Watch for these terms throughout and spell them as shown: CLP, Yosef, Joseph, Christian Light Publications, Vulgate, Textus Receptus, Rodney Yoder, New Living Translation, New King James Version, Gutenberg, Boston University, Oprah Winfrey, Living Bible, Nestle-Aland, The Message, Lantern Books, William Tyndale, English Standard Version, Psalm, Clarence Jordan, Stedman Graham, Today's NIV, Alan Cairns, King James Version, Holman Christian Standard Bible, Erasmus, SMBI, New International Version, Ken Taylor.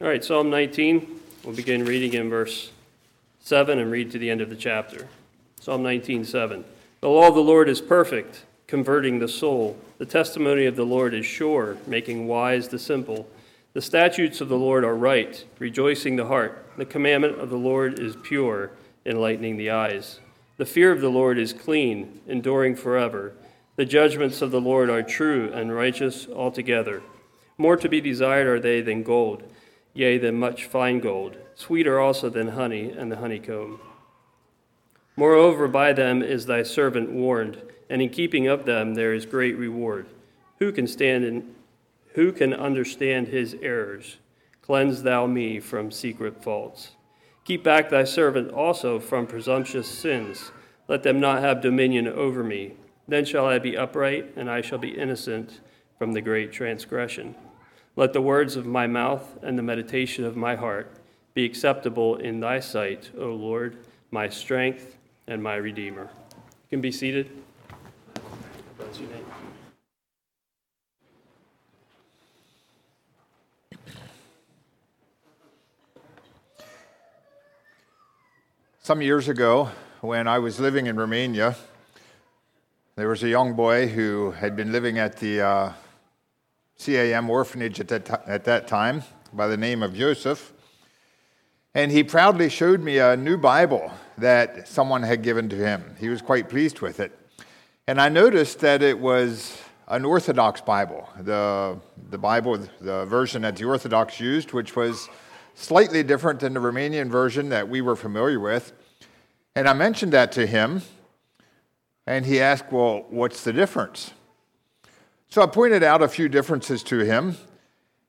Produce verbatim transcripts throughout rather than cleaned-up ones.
All right, Psalm nineteen. We'll begin reading in verse seven and read to the end of the chapter. Psalm nineteen, seven. The law of the Lord is perfect, converting the soul. The testimony of the Lord is sure, making wise the simple. The statutes of the Lord are right, rejoicing the heart. The commandment of the Lord is pure, enlightening the eyes. The fear of the Lord is clean, enduring forever. The judgments of the Lord are true and righteous altogether. More to be desired are they than gold, yea, than much fine gold. Sweeter also than honey and the honeycomb. Moreover, by them is thy servant warned, and in keeping of them there is great reward. Who can stand in Who can understand his errors? Cleanse thou me from secret faults. Keep back thy servant also from presumptuous sins. Let them not have dominion over me. Then shall I be upright, and I shall be innocent from the great transgression. Let the words of my mouth and the meditation of my heart be acceptable in thy sight, O Lord, my strength and my Redeemer. You can be seated. Bless your name. Some years ago, when I was living in Romania, there was a young boy who had been living at the uh, C A M orphanage at that, t- at that time by the name of Yosef, and he proudly showed me a new Bible that someone had given to him. He was quite pleased with it, and I noticed that it was an Orthodox Bible, the, the Bible, the version that the Orthodox used, which was slightly different than the Romanian version that we were familiar with. And I mentioned that to him, and he asked, well, what's the difference? So I pointed out a few differences to him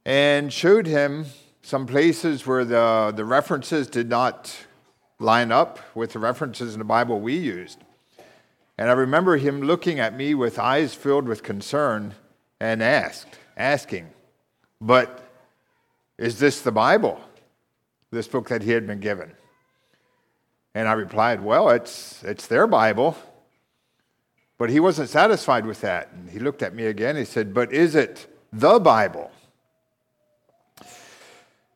and showed him some places where the, the references did not line up with the references in the Bible we used. And I remember him looking at me with eyes filled with concern and asked, asking, but is this the Bible? This book that he had been given. And I replied, well, it's it's their Bible. But he wasn't satisfied with that. And he looked at me again. He said, but is it the Bible?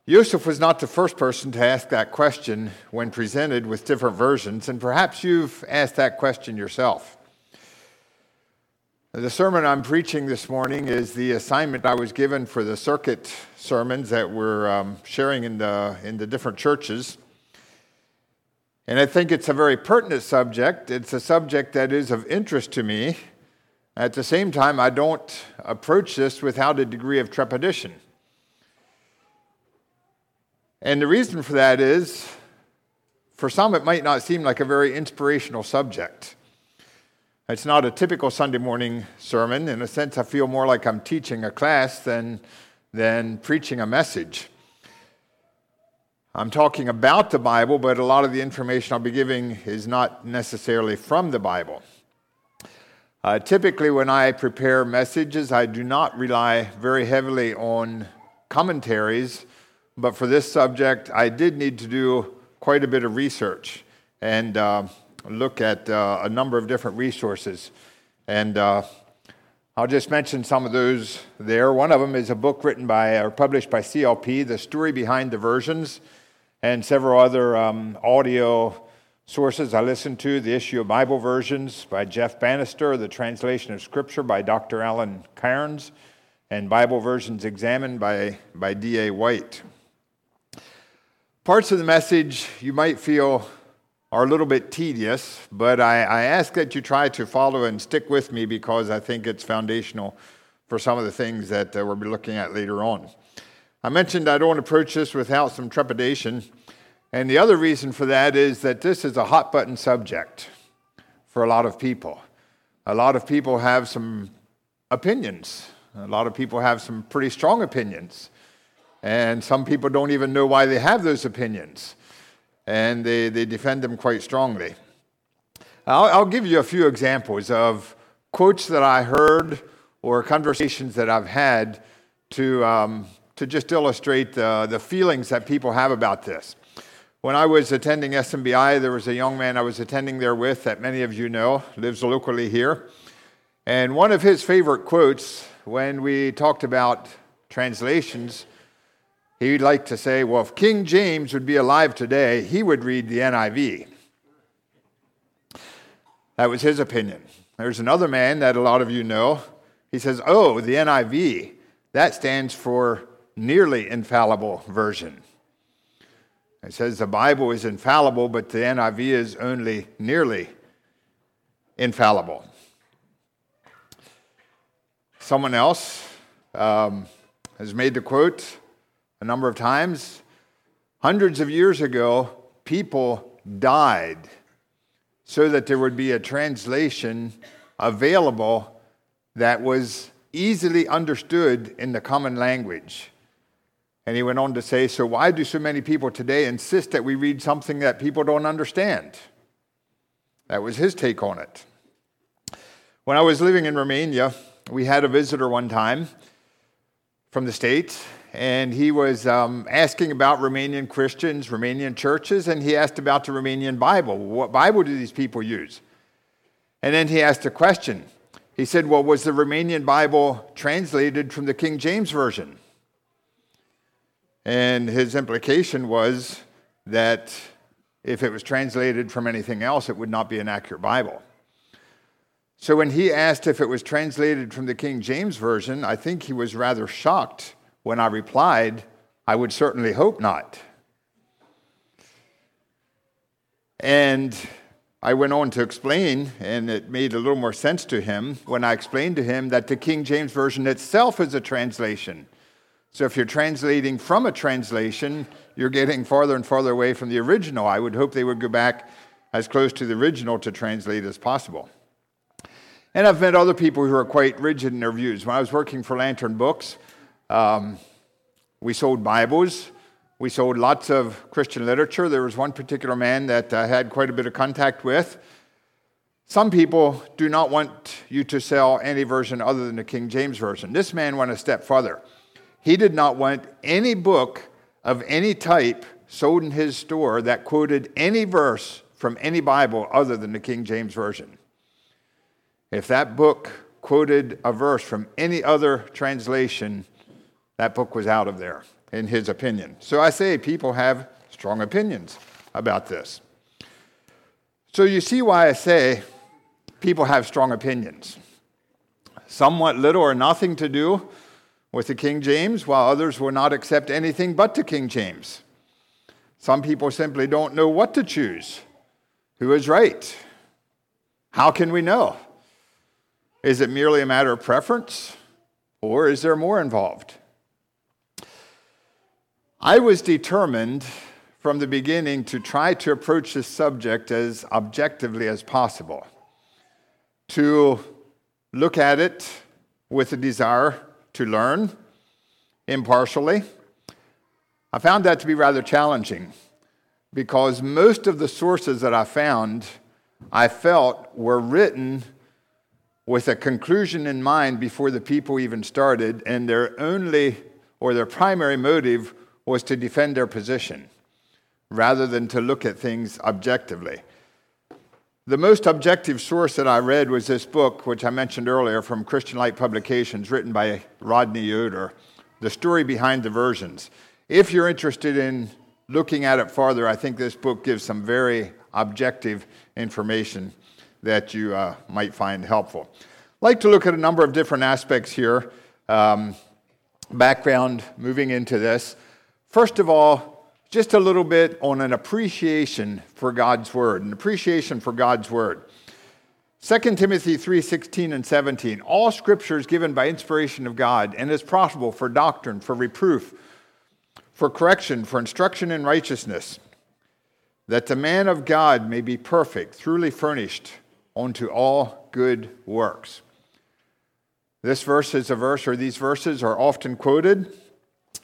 Yosef was not the first person to ask that question when presented with different versions, and perhaps you've asked that question yourself. The sermon I'm preaching this morning is the assignment I was given for the circuit sermons that we're um, sharing in the in the different churches. And I think it's a very pertinent subject. It's a subject that is of interest to me. At the same time, I don't approach this without a degree of trepidation. And the reason for that is, for some it might not seem like a very inspirational subject. It's not a typical Sunday morning sermon. In a sense, I feel more like I'm teaching a class than, than preaching a message. I'm talking about the Bible, but a lot of the information I'll be giving is not necessarily from the Bible. Uh, typically, when I prepare messages, I do not rely very heavily on commentaries, but for this subject, I did need to do quite a bit of research and uh, look at uh, a number of different resources, and uh, I'll just mention some of those there. One of them is a book written by or published by C L P, The Story Behind the Versions, and several other um, audio sources I listened to. The Issue of Bible Versions by Jeff Bannister, The Translation of Scripture by Doctor Alan Cairns, and Bible Versions Examined by, by D A White. Parts of the message you might feel are a little bit tedious, but I, I ask that you try to follow and stick with me because I think it's foundational for some of the things that uh, we'll be looking at later on. I mentioned I don't approach this without some trepidation, and the other reason for that is that this is a hot-button subject for a lot of people. A lot of people have some opinions. A lot of people have some pretty strong opinions, and some people don't even know why they have those opinions. And they, they defend them quite strongly. I'll, I'll give you a few examples of quotes that I heard or conversations that I've had to um, to just illustrate the, the feelings that people have about this. When I was attending S M B I, there was a young man I was attending there with that many of you know, lives locally here. And one of his favorite quotes when we talked about translations He'd like to say, well, if King James would be alive today, he would read the N I V. That was his opinion. There's another man that a lot of you know. He says, oh, the N I V, that stands for Nearly Infallible Version. It says the Bible is infallible, but the N I V is only nearly infallible. Someone else um, has made the quote a number of times. Hundreds of years ago, people died so that there would be a translation available that was easily understood in the common language. And he went on to say, so why do so many people today insist that we read something that people don't understand? That was his take on it. When I was living in Romania, we had a visitor one time from the States, and he was um, asking about Romanian Christians, Romanian churches, and he asked about the Romanian Bible. What Bible do these people use? And then he asked a question. He said, well, was the Romanian Bible translated from the King James Version? And his implication was that if it was translated from anything else, it would not be an accurate Bible. So when he asked if it was translated from the King James Version, I think he was rather shocked when I replied, I would certainly hope not. And I went on to explain, and it made a little more sense to him when I explained to him that the King James Version itself is a translation. So if you're translating from a translation, you're getting farther and farther away from the original. I would hope they would go back as close to the original to translate as possible. And I've met other people who are quite rigid in their views. When I was working for Lantern Books, um, we sold Bibles. We sold lots of Christian literature. There was one particular man that I had quite a bit of contact with. Some people do not want you to sell any version other than the King James Version. This man went a step further. He did not want any book of any type sold in his store that quoted any verse from any Bible other than the King James Version. If that book quoted a verse from any other translation, that book was out of there, in his opinion. So I say people have strong opinions about this. So you see why I say people have strong opinions. Some want little or nothing to do with the King James, while others will not accept anything but the King James. Some people simply don't know what to choose. Who is right? How can we know? Is it merely a matter of preference, or is there more involved? I was determined from the beginning to try to approach this subject as objectively as possible, to look at it with a desire to learn impartially. I found that to be rather challenging because most of the sources that I found, I felt were written with a conclusion in mind before the people even started, and their only or their primary motive was to defend their position rather than to look at things objectively. The most objective source that I read was this book, which I mentioned earlier, from Christian Light Publications, written by Rodney Yoder, The Story Behind the Versions. If you're interested in looking at it farther, I think this book gives some very objective information that you uh, might find helpful. I'd like to look at a number of different aspects here, um, background moving into this. First of all, just a little bit on an appreciation for God's Word, an appreciation for God's Word. Second Timothy three sixteen and seventeen, all Scripture is given by inspiration of God and is profitable for doctrine, for reproof, for correction, for instruction in righteousness, that the man of God may be perfect, truly furnished unto all good works. This verse is a verse, or these verses are often quoted,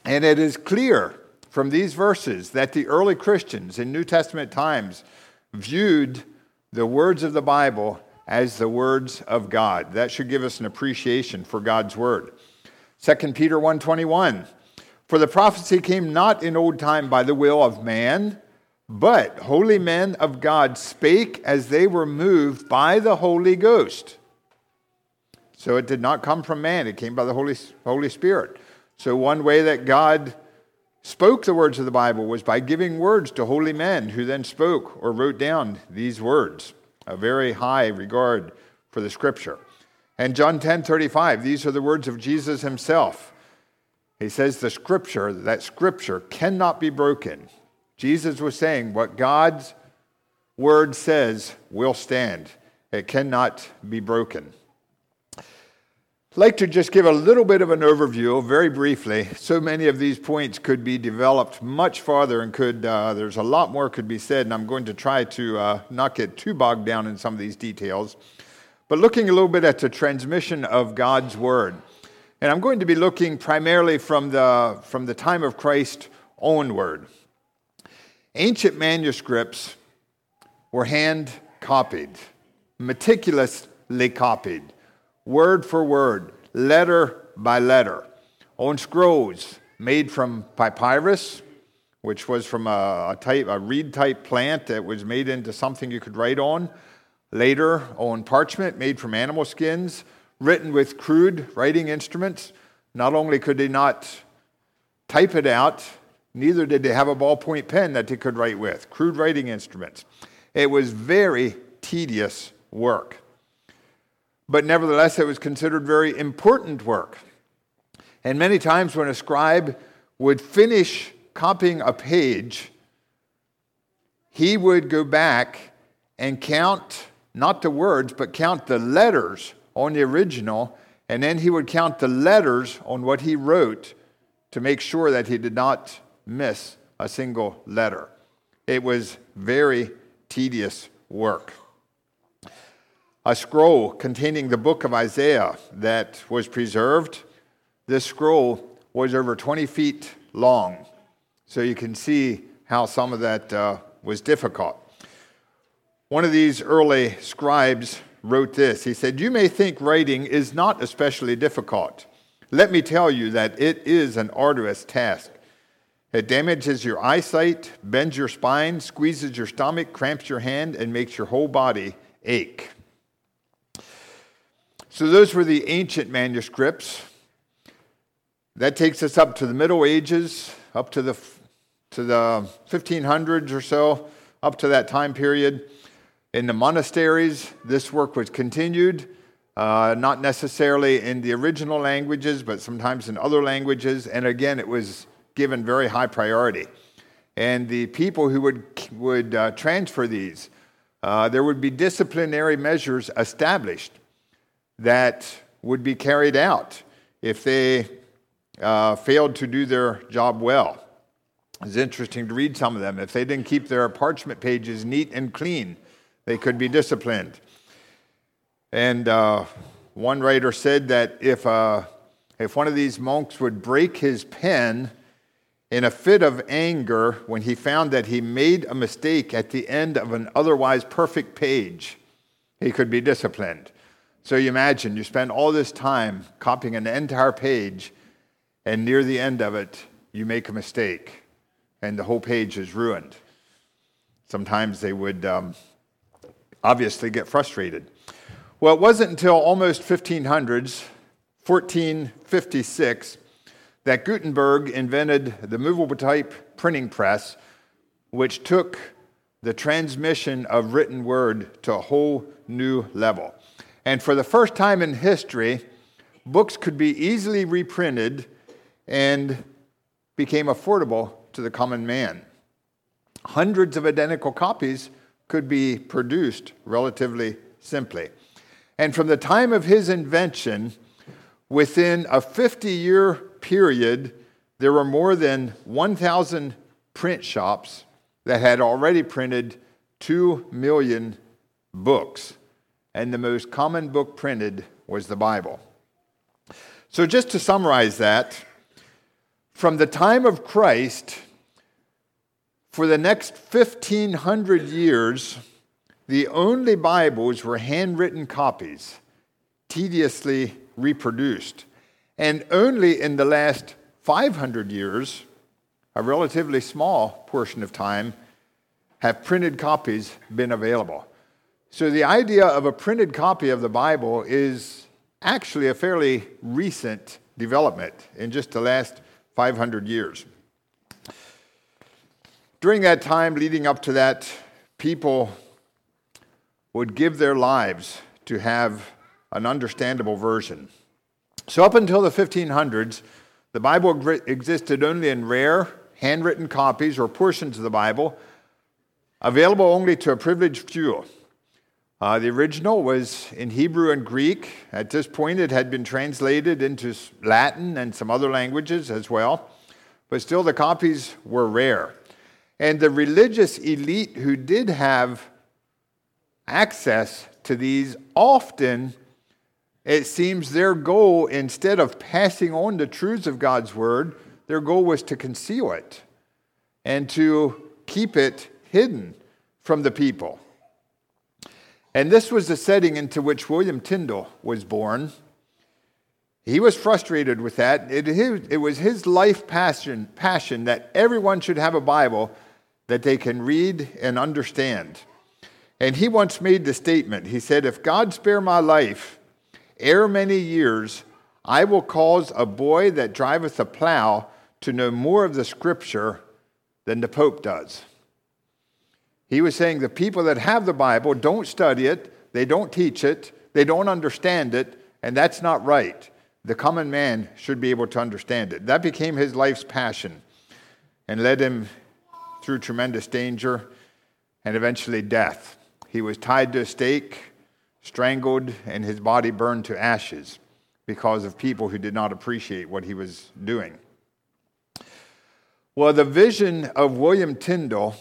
and it is clear from these verses that the early Christians in New Testament times viewed the words of the Bible as the words of God. That should give us an appreciation for God's Word. Second Peter one twenty-one, for the prophecy came not in old time by the will of man, but holy men of God spake as they were moved by the Holy Ghost. So it did not come from man, it came by the Holy, Holy Spirit. So one way that God spoke the words of the Bible was by giving words to holy men who then spoke or wrote down these words. A very high regard for the Scripture. And John ten thirty-five, these are the words of Jesus himself. He says the Scripture, that Scripture cannot be broken. Jesus was saying what God's Word says will stand. It cannot be broken. I'd like to just give a little bit of an overview, very briefly. So many of these points could be developed much farther, and could uh, there's a lot more could be said, and I'm going to try to uh, not get too bogged down in some of these details. But looking a little bit at the transmission of God's Word, and I'm going to be looking primarily from the, from the time of Christ onward. Ancient manuscripts were hand-copied, meticulously copied, word for word, letter by letter, on scrolls made from papyrus, which was from a, a type, a reed-type plant that was made into something you could write on. Later, on parchment made from animal skins, written with crude writing instruments. Not only could they not type it out, neither did they have a ballpoint pen that they could write with. Crude writing instruments. It was very tedious work. But nevertheless, it was considered very important work. And many times when a scribe would finish copying a page, he would go back and count, not the words, but count the letters on the original, and then he would count the letters on what he wrote to make sure that he did not miss a single letter. It was very tedious work. A scroll containing the book of Isaiah that was preserved. This scroll was over twenty feet long. So you can see how some of that uh, was difficult. One of these early scribes wrote this. He said, "You may think writing is not especially difficult. Let me tell you that it is an arduous task. It damages your eyesight, bends your spine, squeezes your stomach, cramps your hand, and makes your whole body ache." So those were the ancient manuscripts. That takes us up to the Middle Ages, up to the to the fifteen hundreds or so, up to that time period. In the monasteries, this work was continued, uh, not necessarily in the original languages, but sometimes in other languages. And again, it was given very high priority. And the people who would would uh, transfer these, uh, there would be disciplinary measures established that would be carried out if they uh, failed to do their job well. It's interesting to read some of them. If they didn't keep their parchment pages neat and clean, they could be disciplined. And uh, one writer said that if uh, if one of these monks would break his pen in a fit of anger when he found that he made a mistake at the end of an otherwise perfect page, he could be disciplined. So you imagine, you spend all this time copying an entire page, and near the end of it, you make a mistake, and the whole page is ruined. Sometimes they would um, obviously get frustrated. Well, it wasn't until almost fifteen hundreds, fourteen fifty-six, that Gutenberg invented the movable type printing press, which took the transmission of written word to a whole new level. And for the first time in history, books could be easily reprinted and became affordable to the common man. Hundreds of identical copies could be produced relatively simply. And from the time of his invention, within a fifty-year period, there were more than one thousand print shops that had already printed two million books. And the most common book printed was the Bible. So just to summarize that, from the time of Christ, for the next fifteen hundred years, the only Bibles were handwritten copies, tediously reproduced. And only in the last five hundred years, a relatively small portion of time, have printed copies been available. So the idea of a printed copy of the Bible is actually a fairly recent development in just the last five hundred years. During that time leading up to that, people would give their lives to have an understandable version. So up until the fifteen hundreds, the Bible existed only in rare, handwritten copies or portions of the Bible, available only to a privileged few. Uh, the original was in Hebrew and Greek. At this point, it had been translated into Latin and some other languages as well, but still the copies were rare. And the religious elite who did have access to these, often it seems their goal, instead of passing on the truths of God's word, their goal was to conceal it and to keep it hidden from the people. And this was the setting into which William Tyndale was born. He was frustrated with that. It, it was his life passion, passion that everyone should have a Bible that they can read and understand. And he once made the statement. He said, "If God spare my life, ere many years, I will cause a boy that driveth a plow to know more of the Scripture than the Pope does." He was saying the people that have the Bible don't study it, they don't teach it, they don't understand it, and that's not right. The common man should be able to understand it. That became his life's passion and led him through tremendous danger and eventually death. He was tied to a stake, strangled, and his body burned to ashes because of people who did not appreciate what he was doing. Well, the vision of William Tyndale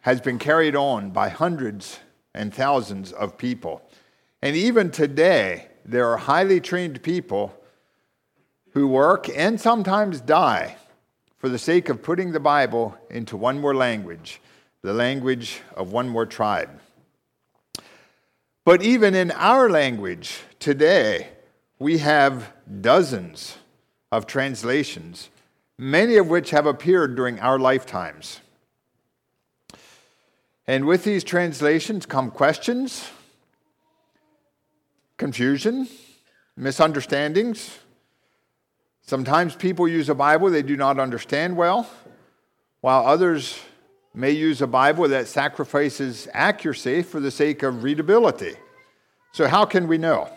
has been carried on by hundreds and thousands of people. And even today, there are highly trained people who work and sometimes die for the sake of putting the Bible into one more language, the language of one more tribe. But even in our language today, we have dozens of translations, many of which have appeared during our lifetimes. And with these translations come questions, confusion, misunderstandings. Sometimes people use a Bible they do not understand well, while others may use a Bible that sacrifices accuracy for the sake of readability. So how can we know?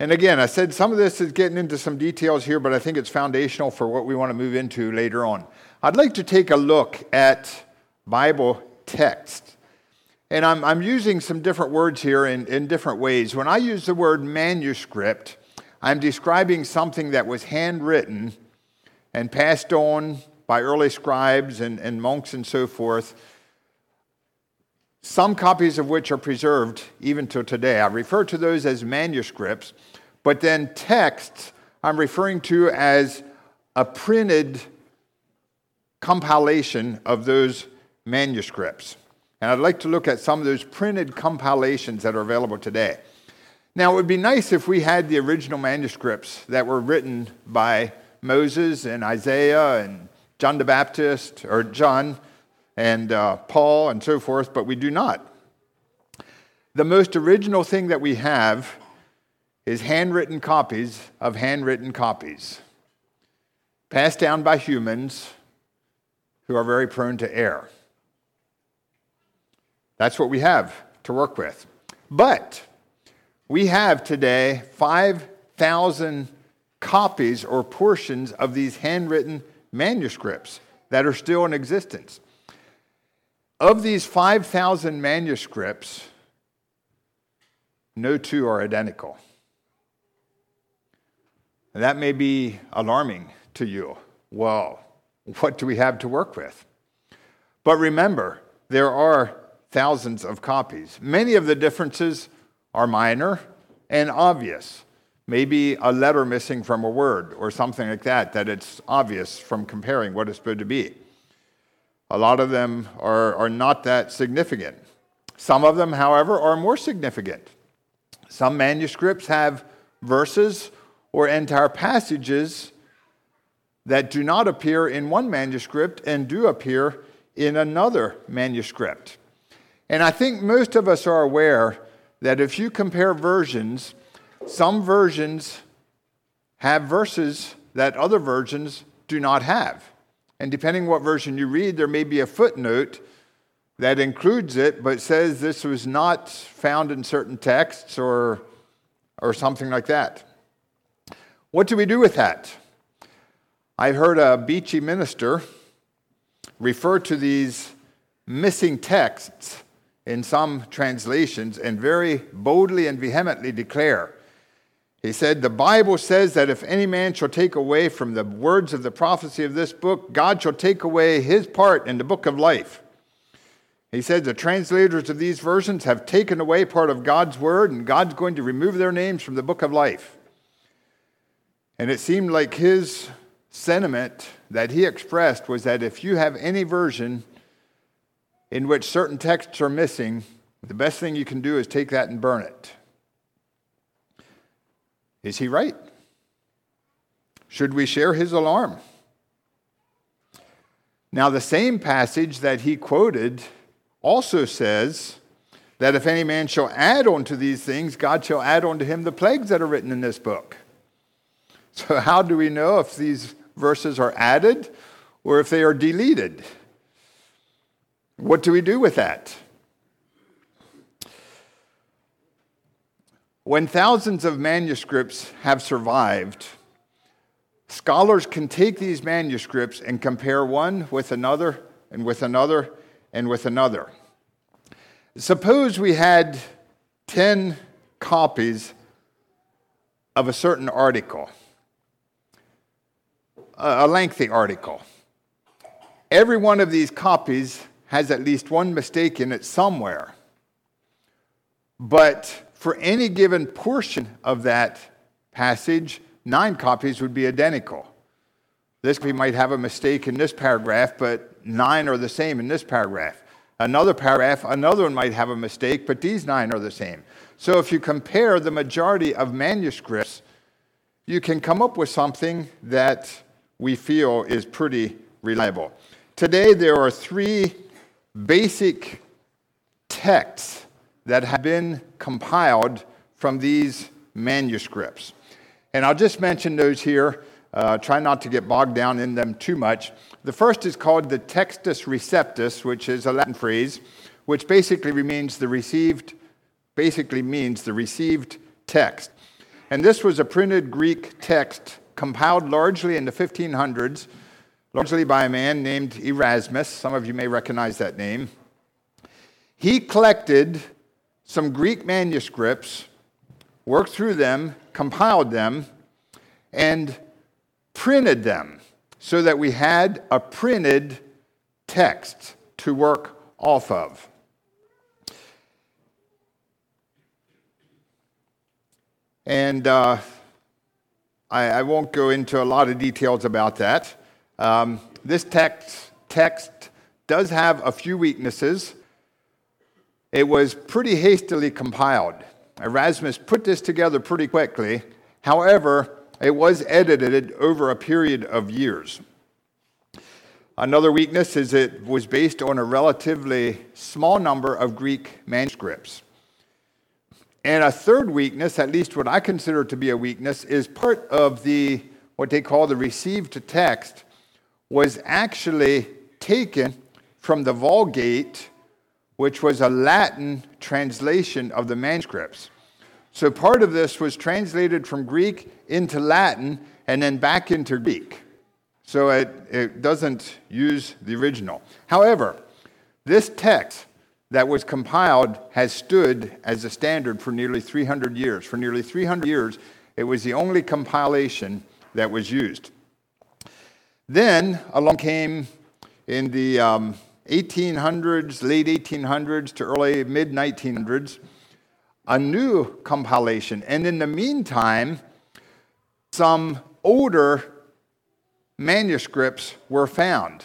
And again, I said some of this is getting into some details here, but I think it's foundational for what we want to move into later on. I'd like to take a look at Bible text. And I'm, I'm using some different words here in, in different ways. When I use the word manuscript, I'm describing something that was handwritten and passed on by early scribes and, and monks and so forth, some copies of which are preserved even till today. I refer to those as manuscripts, but then texts I'm referring to as a printed compilation of those manuscripts. And I'd like to look at some of those printed compilations that are available today. Now, it would be nice if we had the original manuscripts that were written by Moses and Isaiah and John the Baptist, or John and uh, Paul and so forth, but we do not. The most original thing that we have is handwritten copies of handwritten copies, passed down by humans who are very prone to error. That's what we have to work with. But we have today five thousand copies or portions of these handwritten manuscripts that are still in existence. Of these five thousand manuscripts, no two are identical. And that may be alarming to you. Well, what do we have to work with? But remember, there are thousands of copies. Many of the differences are minor and obvious. Maybe a letter missing from a word or something like that, that it's obvious from comparing what it's supposed to be. A lot of them are, are not that significant. Some of them, however, are more significant. Some manuscripts have verses or entire passages that do not appear in one manuscript and do appear in another manuscript. And I think most of us are aware that if you compare versions, some versions have verses that other versions do not have. And depending what version you read, there may be a footnote that includes it, but says this was not found in certain texts or, or something like that. What do we do with that? I've heard a Beachy minister refer to these missing texts in some translations and very boldly and vehemently declare. He said, "The Bible says that if any man shall take away from the words of the prophecy of this book, God shall take away his part in the book of life." He said the translators of these versions have taken away part of God's word, and God's going to remove their names from the book of life. And it seemed like his sentiment that he expressed was that if you have any version in which certain texts are missing, the best thing you can do is take that and burn it. Is he right? Should we share his alarm? Now, the same passage that he quoted also says that if any man shall add on to these things, God shall add on to him the plagues that are written in this book. So how do we know if these verses are added or if they are deleted? What do we do with that? When thousands of manuscripts have survived, scholars can take these manuscripts and compare one with another and with another and with another. Suppose we had ten copies of a certain article, a lengthy article. Every one of these copies has at least one mistake in it somewhere. But for any given portion of that passage, nine copies would be identical. This we might have a mistake in this paragraph, but nine are the same in this paragraph. Another paragraph, another one might have a mistake, but these nine are the same. So if you compare the majority of manuscripts, you can come up with something that we feel is pretty reliable. Today, there are three basic texts that have been compiled from these manuscripts. And I'll just mention those here. Uh, try not to get bogged down in them too much. The first is called the Textus Receptus, which is a Latin phrase, which basically means the received, basically means the received text. And this was a printed Greek text compiled largely in the fifteen hundreds, largely by a man named Erasmus. Some of you may recognize that name. He collected some Greek manuscripts, worked through them, compiled them, and printed them so that we had a printed text to work off of. And uh, I, I won't go into a lot of details about that. Um, this text, text does have a few weaknesses. It was pretty hastily compiled. Erasmus put this together pretty quickly. However, it was edited over a period of years. Another weakness is it was based on a relatively small number of Greek manuscripts. And a third weakness, at least what I consider to be a weakness, is part of the what they call the received text was actually taken from the Vulgate, which was a Latin translation of the manuscripts. So part of this was translated from Greek into Latin and then back into Greek. So it, it doesn't use the original. However, this text that was compiled has stood as a standard for nearly three hundred years. For nearly three hundred years, it was the only compilation that was used. Then along came in the um, eighteen hundreds, late eighteen hundreds to early mid nineteen hundreds, a new compilation. And in the meantime, some older manuscripts were found.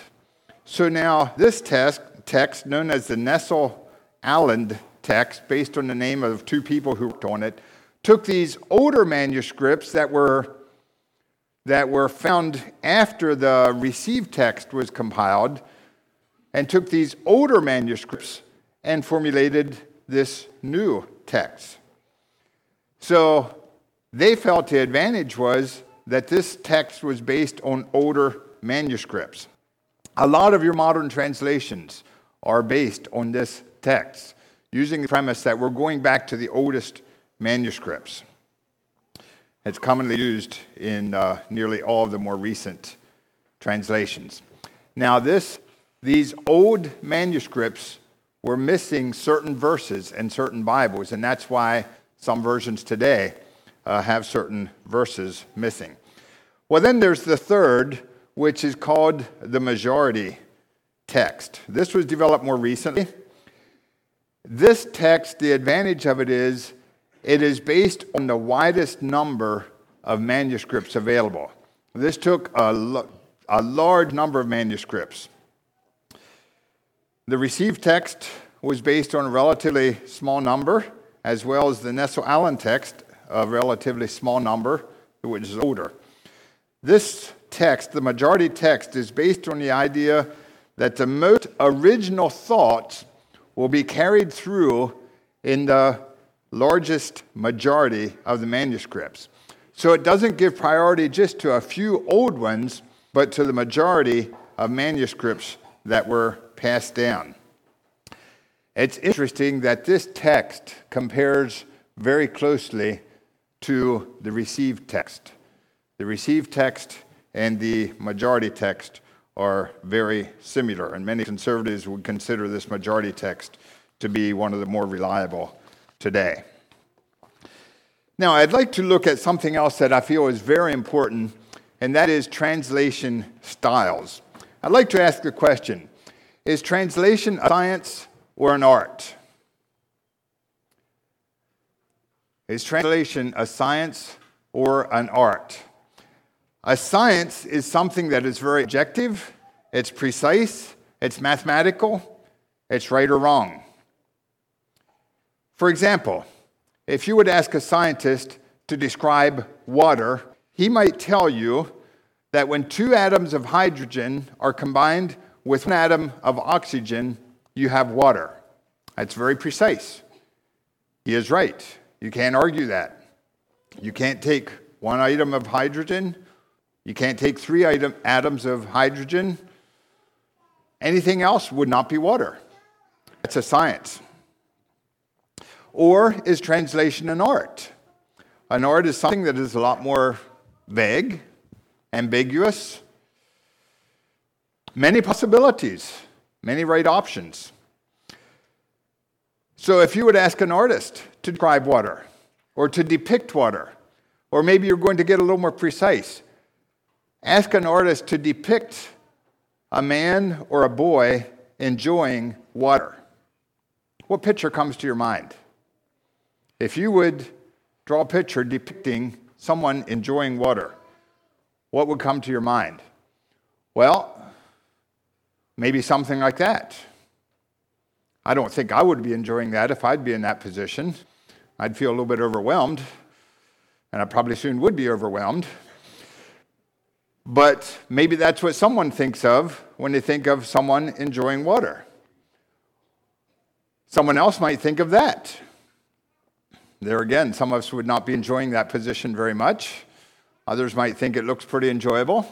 So now this text, text known as the Nestle-Aland text, based on the name of two people who worked on it, took these older manuscripts that were, that were found after the received text was compiled, and took these older manuscripts and formulated this new text. So they felt the advantage was that this text was based on older manuscripts. A lot of your modern translations are based on this text, using the premise that we're going back to the oldest manuscripts. It's commonly used in uh, nearly all of the more recent translations. Now, this, these old manuscripts were missing certain verses in certain Bibles, and that's why some versions today uh, have certain verses missing. Well, then there's the third, which is called the majority text. This was developed more recently. This text, the advantage of it is, it is based on the widest number of manuscripts available. This took a, a large number of manuscripts. The received text was based on a relatively small number, as well as the Nestle-Aland text, a relatively small number, which is older. This text, the majority text, is based on the idea that the most original thoughts will be carried through in the largest majority of the manuscripts. So it doesn't give priority just to a few old ones, but to the majority of manuscripts that were passed down. It's interesting that this text compares very closely to the received text. The received text and the majority text are very similar, and many conservatives would consider this majority text to be one of the more reliable today. Now, I'd like to look at something else that I feel is very important, and that is translation styles. I'd like to ask a question. Is translation a science or an art? Is translation a science or an art? A science is something that is very objective, it's precise, it's mathematical, it's right or wrong. For example, if you would ask a scientist to describe water, he might tell you that when two atoms of hydrogen are combined with an atom of oxygen, you have water. That's very precise. He is right. You can't argue that. You can't take one item of hydrogen. You can't take three item, atoms of hydrogen. Anything else would not be water. That's a science. Or is translation an art? An art is something that is a lot more vague, ambiguous. Many possibilities, many right options. So if you would ask an artist to describe water, or to depict water, or maybe you're going to get a little more precise, ask an artist to depict a man or a boy enjoying water. What picture comes to your mind? If you would draw a picture depicting someone enjoying water, what would come to your mind? Well, maybe something like that. I don't think I would be enjoying that if I'd be in that position. I'd feel a little bit overwhelmed, and I probably soon would be overwhelmed. But maybe that's what someone thinks of when they think of someone enjoying water. Someone else might think of that. There again, some of us would not be enjoying that position very much. Others might think it looks pretty enjoyable.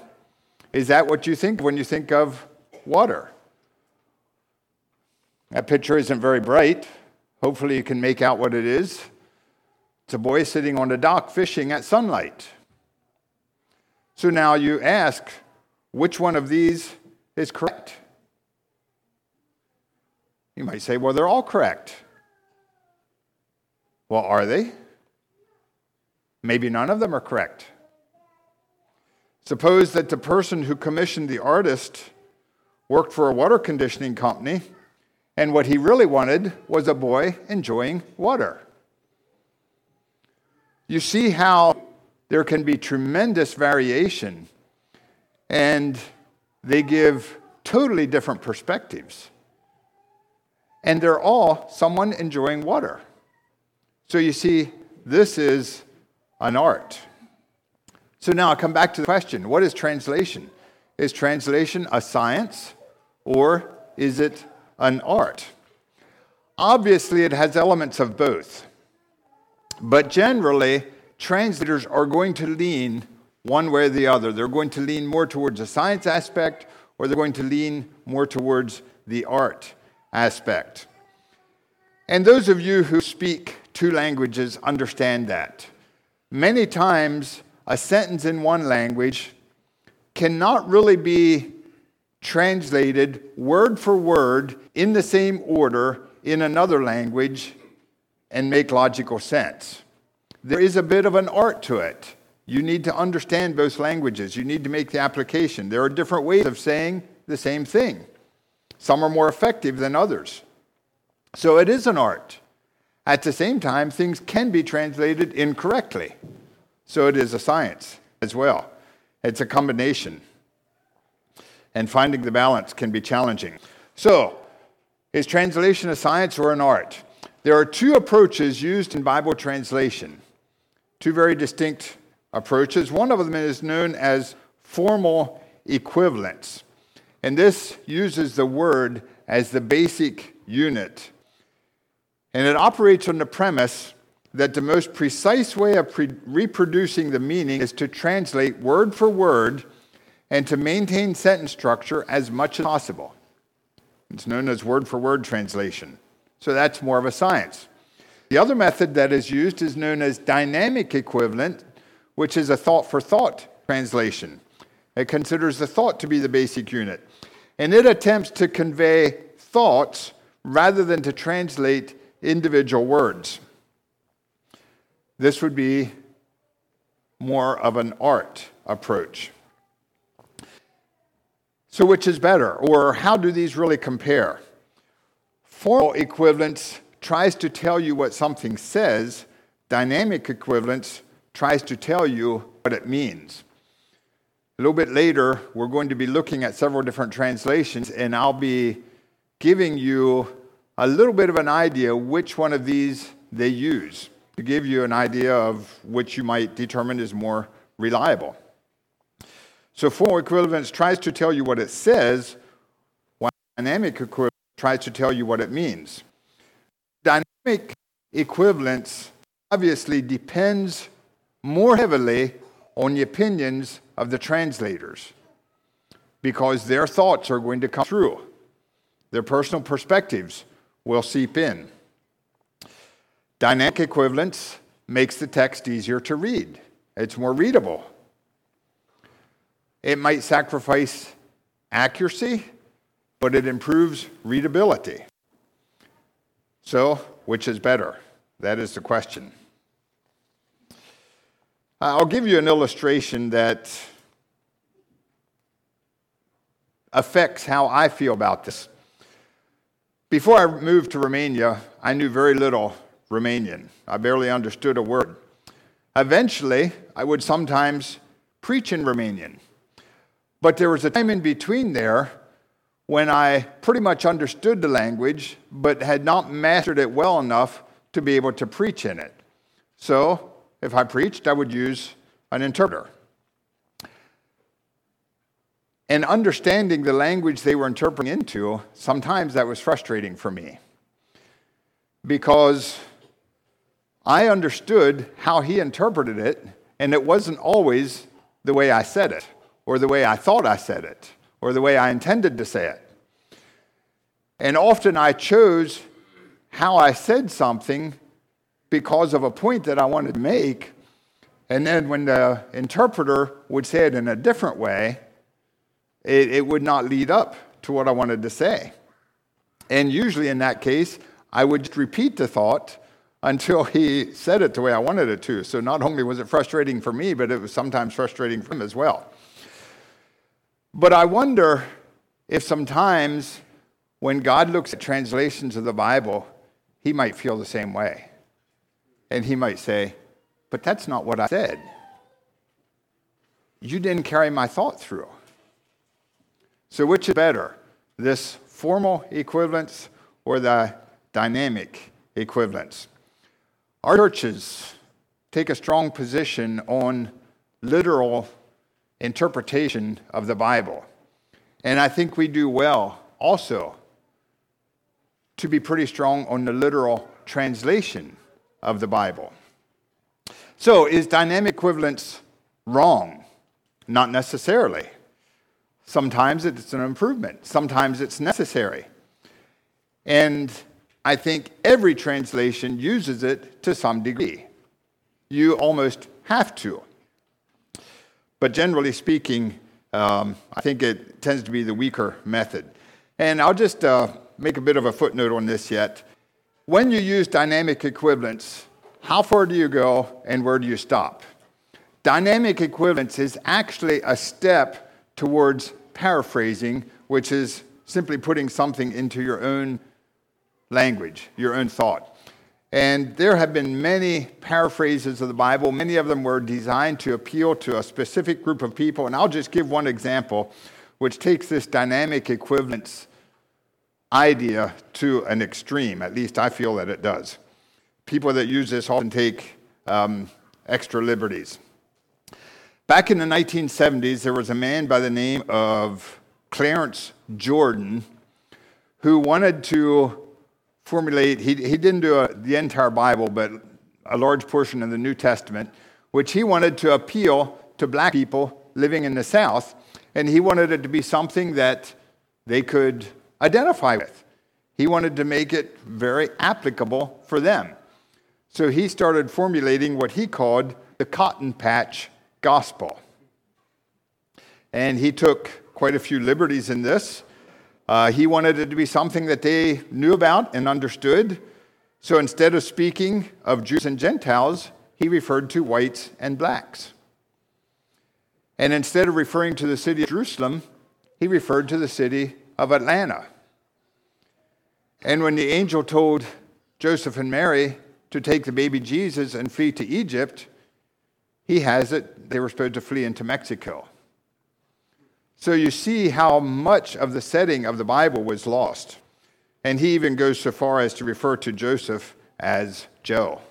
Is that what you think when you think of water? That picture isn't very bright. Hopefully you can make out what it is. It's a boy sitting on a dock fishing at sunlight. So now you ask, which one of these is correct? You might say, well, they're all correct. Well, are they? Maybe none of them are correct. Suppose that the person who commissioned the artist worked for a water conditioning company, and what he really wanted was a boy enjoying water. You see how there can be tremendous variation, and they give totally different perspectives. And they're all someone enjoying water. So you see, this is an art. So now I come back to the question, what is translation? Is translation a science, or is it an art? Obviously, it has elements of both, but generally, translators are going to lean one way or the other. They're going to lean more towards a science aspect or they're going to lean more towards the art aspect. And those of you who speak two languages understand that. Many times, a sentence in one language cannot really be translated word for word in the same order in another language and make logical sense. There is a bit of an art to it. You need to understand both languages. You need to make the application. There are different ways of saying the same thing. Some are more effective than others. So it is an art. At the same time, things can be translated incorrectly. So it is a science as well. It's a combination. And finding the balance can be challenging. So, is translation a science or an art? There are two approaches used in Bible translation. Two very distinct approaches. One of them is known as formal equivalence. And this uses the word as the basic unit. And it operates on the premise that the most precise way of pre- reproducing the meaning is to translate word for word and to maintain sentence structure as much as possible. It's known as word-for-word translation. So that's more of a science. The other method that is used is known as dynamic equivalent, which is a thought-for-thought translation. It considers the thought to be the basic unit. And it attempts to convey thoughts rather than to translate individual words. This would be more of an art approach. So which is better, or how do these really compare? Formal equivalence tries to tell you what something says. Dynamic equivalence tries to tell you what it means. A little bit later, we're going to be looking at several different translations, and I'll be giving you a little bit of an idea which one of these they use to give you an idea of which you might determine is more reliable. So formal equivalence tries to tell you what it says, while dynamic equivalence tries to tell you what it means. Dynamic equivalence obviously depends more heavily on the opinions of the translators, because their thoughts are going to come through. Their personal perspectives will seep in. Dynamic equivalence makes the text easier to read. It's more readable. It might sacrifice accuracy, but it improves readability. So, which is better? That is the question. I'll give you an illustration that affects how I feel about this. Before I moved to Romania, I knew very little Romanian. I barely understood a word. Eventually, I would sometimes preach in Romanian. But there was a time in between there when I pretty much understood the language, but had not mastered it well enough to be able to preach in it. So if I preached, I would use an interpreter. And understanding the language they were interpreting into, sometimes that was frustrating for me, because I understood how he interpreted it, and it wasn't always the way I said it, or the way I thought I said it, or the way I intended to say it. And often I chose how I said something because of a point that I wanted to make, and then when the interpreter would say it in a different way, it, it would not lead up to what I wanted to say. And usually in that case, I would just repeat the thought until he said it the way I wanted it to. So not only was it frustrating for me, but it was sometimes frustrating for him as well. But I wonder if sometimes when God looks at translations of the Bible, he might feel the same way. And he might say, but that's not what I said. You didn't carry my thought through. So which is better, this formal equivalence or the dynamic equivalence? Our churches take a strong position on literal interpretation of the Bible. And I think we do well also to be pretty strong on the literal translation of the Bible. So is dynamic equivalence wrong? Not necessarily. Sometimes it's an improvement. Sometimes it's necessary. And I think every translation uses it to some degree. You almost have to. But generally speaking, um, I think it tends to be the weaker method. And I'll just uh, make a bit of a footnote on this yet. When you use dynamic equivalence, how far do you go and where do you stop? Dynamic equivalence is actually a step towards paraphrasing, which is simply putting something into your own language, your own thought. And there have been many paraphrases of the Bible. Many of them were designed to appeal to a specific group of people. And I'll just give one example, which takes this dynamic equivalence idea to an extreme. At least I feel that it does. People that use this often take um, extra liberties. Back in the nineteen seventies, there was a man by the name of Clarence Jordan who wanted to formulate, he, he didn't do a, the entire Bible, but a large portion of the New Testament, which he wanted to appeal to black people living in the South, and he wanted it to be something that they could identify with. He wanted to make it very applicable for them. So he started formulating what he called the Cotton Patch Gospel. And he took quite a few liberties in this. Uh, he wanted it to be something that they knew about and understood. So instead of speaking of Jews and Gentiles, he referred to whites and blacks. And instead of referring to the city of Jerusalem, he referred to the city of Atlanta. And when the angel told Joseph and Mary to take the baby Jesus and flee to Egypt, he has it, they were supposed to flee into Mexico. So you see how much of the setting of the Bible was lost. And he even goes so far as to refer to Joseph as Joe.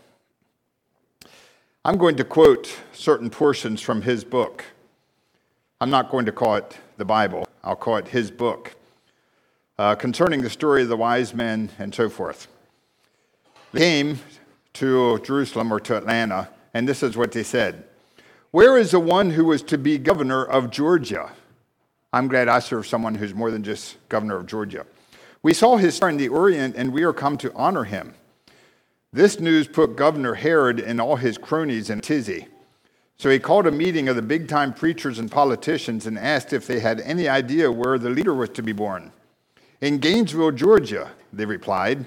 I'm going to quote certain portions from his book. I'm not going to call it the Bible. I'll call it his book. Uh, concerning the story of the wise men and so forth. They came to Jerusalem or to Atlanta, and this is what they said. Where is the one who was to be governor of Georgia? I'm glad I serve someone who's more than just governor of Georgia. We saw his star in the Orient, and we are come to honor him. This news put Governor Herod and all his cronies in a tizzy. So he called a meeting of the big-time preachers and politicians and asked if they had any idea where the leader was to be born. In Gainesville, Georgia, they replied.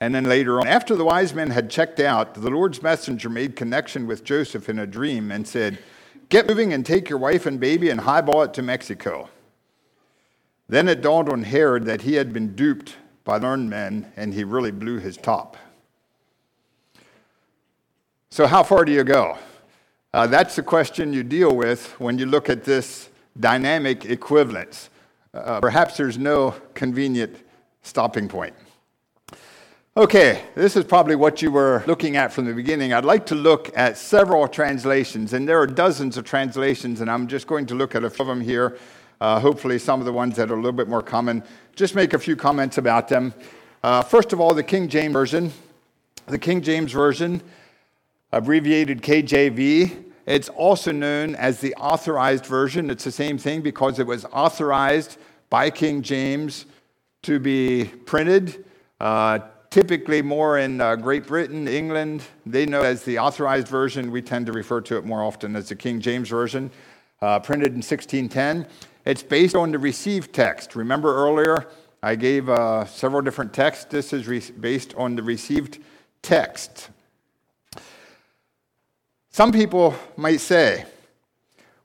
And then later on, after the wise men had checked out, the Lord's messenger made connection with Joseph in a dream and said, get moving and take your wife and baby and highball it to Mexico. Then it dawned on Herod that he had been duped by learned men, and he really blew his top. So how far do you go? Uh, that's the question you deal with when you look at this dynamic equivalence. Uh, perhaps there's no convenient stopping point. Okay, this is probably what you were looking at from the beginning. I'd like to look at several translations, and there are dozens of translations, and I'm just going to look at a few of them here, uh, hopefully some of the ones that are a little bit more common. Just make a few comments about them. Uh, first of all, the King James Version. The King James Version, abbreviated K J V. It's also known as the Authorized Version. It's the same thing because it was authorized by King James to be printed. Uh, Typically more in uh, Great Britain, England, they know it as the Authorized Version. We tend to refer to it more often as the King James Version, uh, printed in sixteen ten. It's based on the received text. Remember earlier, I gave uh, several different texts. This is re- based on the received text. Some people might say,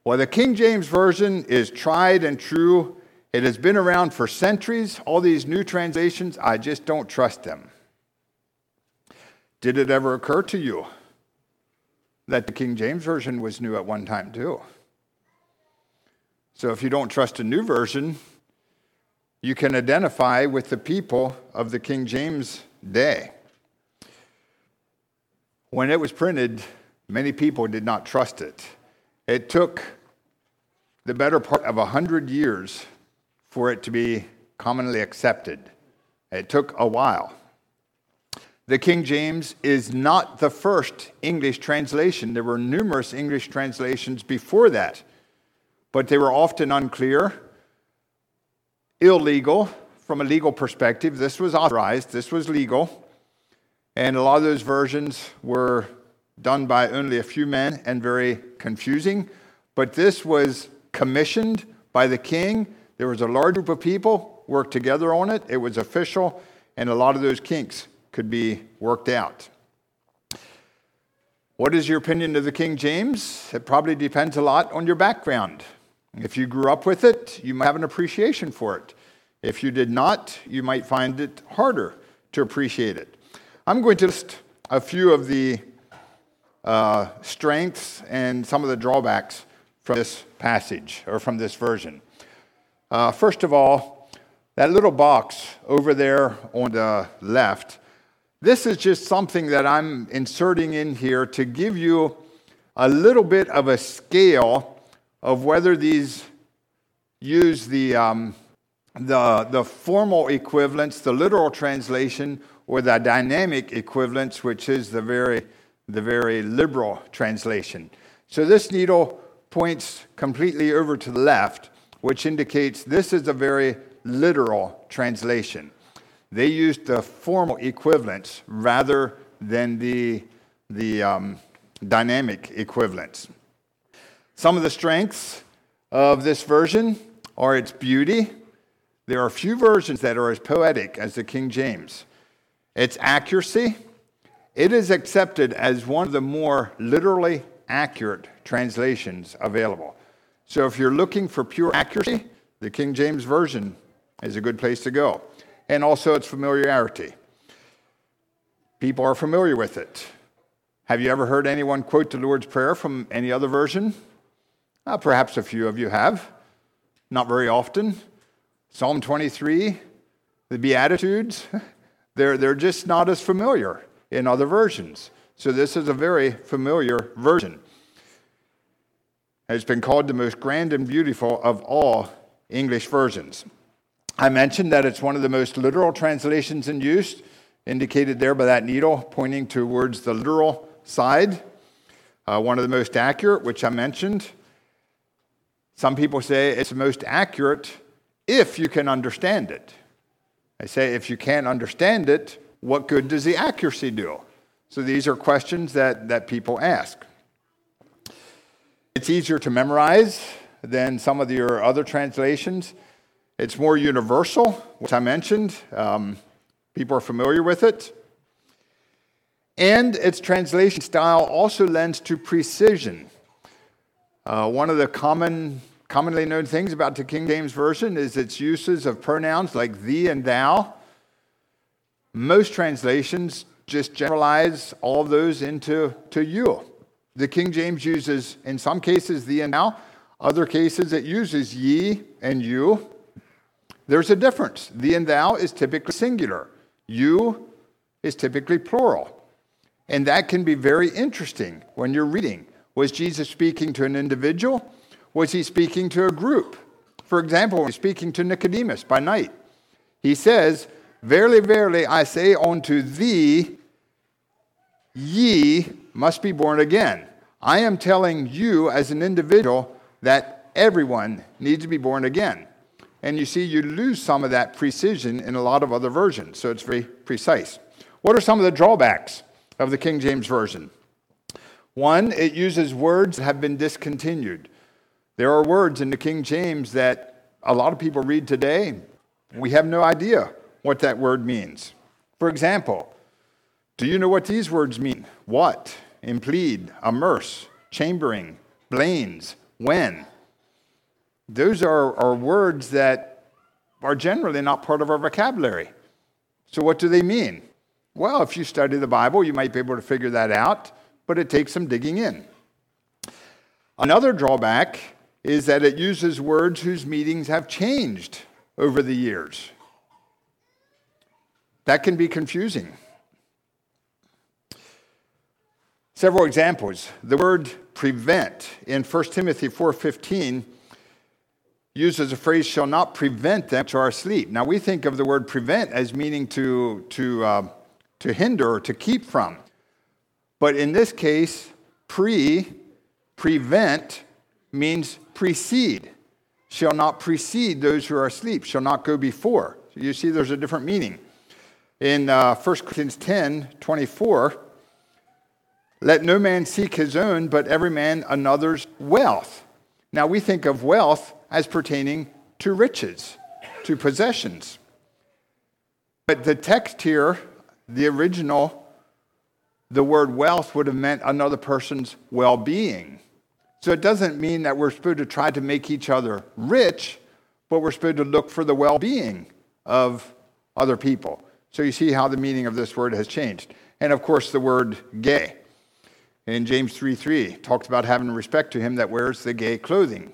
well, the King James Version is tried and true. It has been around for centuries. All these new translations, I just don't trust them. Did it ever occur to you that the King James Version was new at one time too? So if you don't trust a new version, you can identify with the people of the King James day. When it was printed, many people did not trust it. It took the better part of a hundred years for it to be commonly accepted. It took a while. The King James is not the first English translation. There were numerous English translations before that. but they were often unclear, illegal from a legal perspective. This was authorized, this was legal, and a lot of those versions were done by only a few men and very confusing, but this was commissioned by the king. There was a large group of people worked together on it. It was official, and a lot of those kinks could be worked out. What is your opinion of the King James? It probably depends a lot on your background. If you grew up with it, you might have an appreciation for it. If you did not, you might find it harder to appreciate it. I'm going to list a few of the uh, strengths and some of the drawbacks from this passage or from this version. Uh, first of all, that little box over there on the left, this is just something that I'm inserting in here to give you a little bit of a scale of whether these use the um, the, the formal equivalence, the literal translation, or the dynamic equivalence, which is the very the very liberal translation. So this needle points completely over to the left, which indicates this is a very literal translation. They used the formal equivalence rather than the, the um, dynamic equivalence. Some of the strengths of this version are its beauty. There are few versions that are as poetic as the King James. Its accuracy. It is accepted as one of the more literally accurate translations available. So if you're looking for pure accuracy, the King James Version is a good place to go. And also its familiarity. People are familiar with it. Have you ever heard anyone quote the Lord's Prayer from any other version? Uh, perhaps a few of you have. Not very often. Psalm twenty-three, the Beatitudes, they're, they're just not as familiar in other versions. So this is a very familiar version. It's been called the most grand and beautiful of all English versions. I mentioned that it's one of the most literal translations in use, indicated there by that needle pointing towards the literal side. Uh, one of the most accurate, which I mentioned. Some people say it's the most accurate if you can understand it. I say if you can't understand it, what good does the accuracy do? So these are questions that, that people ask. It's easier to memorize than some of your other translations. It's more universal, which I mentioned. Um, people are familiar with it. And its translation style also lends to precision. Uh, one of the common, commonly known things about the King James Version is its uses of pronouns like thee and thou. Most translations just generalize all of those into to you. The King James uses, in some cases, thee and thou. Other cases, it uses ye and you. There's a difference. Thee and thou is typically singular. You is typically plural. And that can be very interesting when you're reading. Was Jesus speaking to an individual? Was he speaking to a group? For example, when he's speaking to Nicodemus by night, he says, "Verily, verily, I say unto thee, ye must be born again." I am telling you as an individual that everyone needs to be born again. And you see, you lose some of that precision in a lot of other versions, so it's very precise. What are some of the drawbacks of the King James Version? One, it uses words that have been discontinued. There are words in the King James that a lot of people read today. We have no idea what that word means. For example, do you know what these words mean? What, implead, immerse, chambering, blains, when? Those are, are words that are generally not part of our vocabulary. So what do they mean? Well, if you study the Bible, you might be able to figure that out, but it takes some digging in. Another drawback is that it uses words whose meanings have changed over the years. That can be confusing. Several examples. The word prevent in First Timothy four fifteen uses a phrase, shall not prevent them to our sleep. Now, we think of the word prevent as meaning to, to, uh, to hinder or to keep from. But in this case, pre, prevent means precede. Shall not precede those who are asleep, shall not go before. So you see there's a different meaning. In uh, First Corinthians ten twenty-four, let no man seek his own, but every man another's wealth. Now we think of wealth as pertaining to riches, to possessions. But the text here, the original, the word wealth would have meant another person's well-being. So it doesn't mean that we're supposed to try to make each other rich, but we're supposed to look for the well-being of other people. So you see how the meaning of this word has changed. And of course, the word gay. In James three three, talks about having respect to him that wears the gay clothing.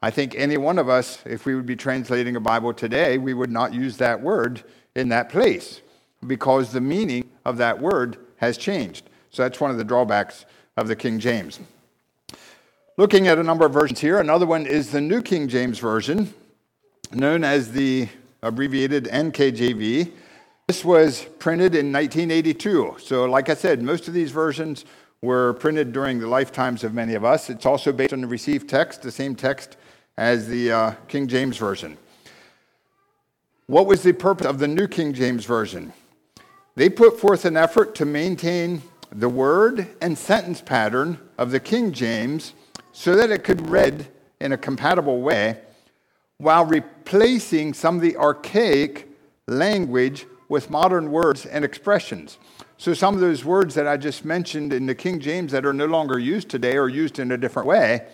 I think any one of us, if we would be translating a Bible today, we would not use that word in that place because the meaning of that word has changed. So that's one of the drawbacks of the King James. Looking at a number of versions here, another one is the New King James Version, known as the abbreviated N K J V. This was printed in nineteen eighty-two. So like I said, most of these versions were printed during the lifetimes of many of us. It's also based on the received text, the same text as the uh, King James Version. What was the purpose of the New King James Version? They put forth an effort to maintain the word and sentence pattern of the King James so that it could be read in a compatible way while replacing some of the archaic language with modern words and expressions. So some of those words that I just mentioned in the King James that are no longer used today are used in a different way.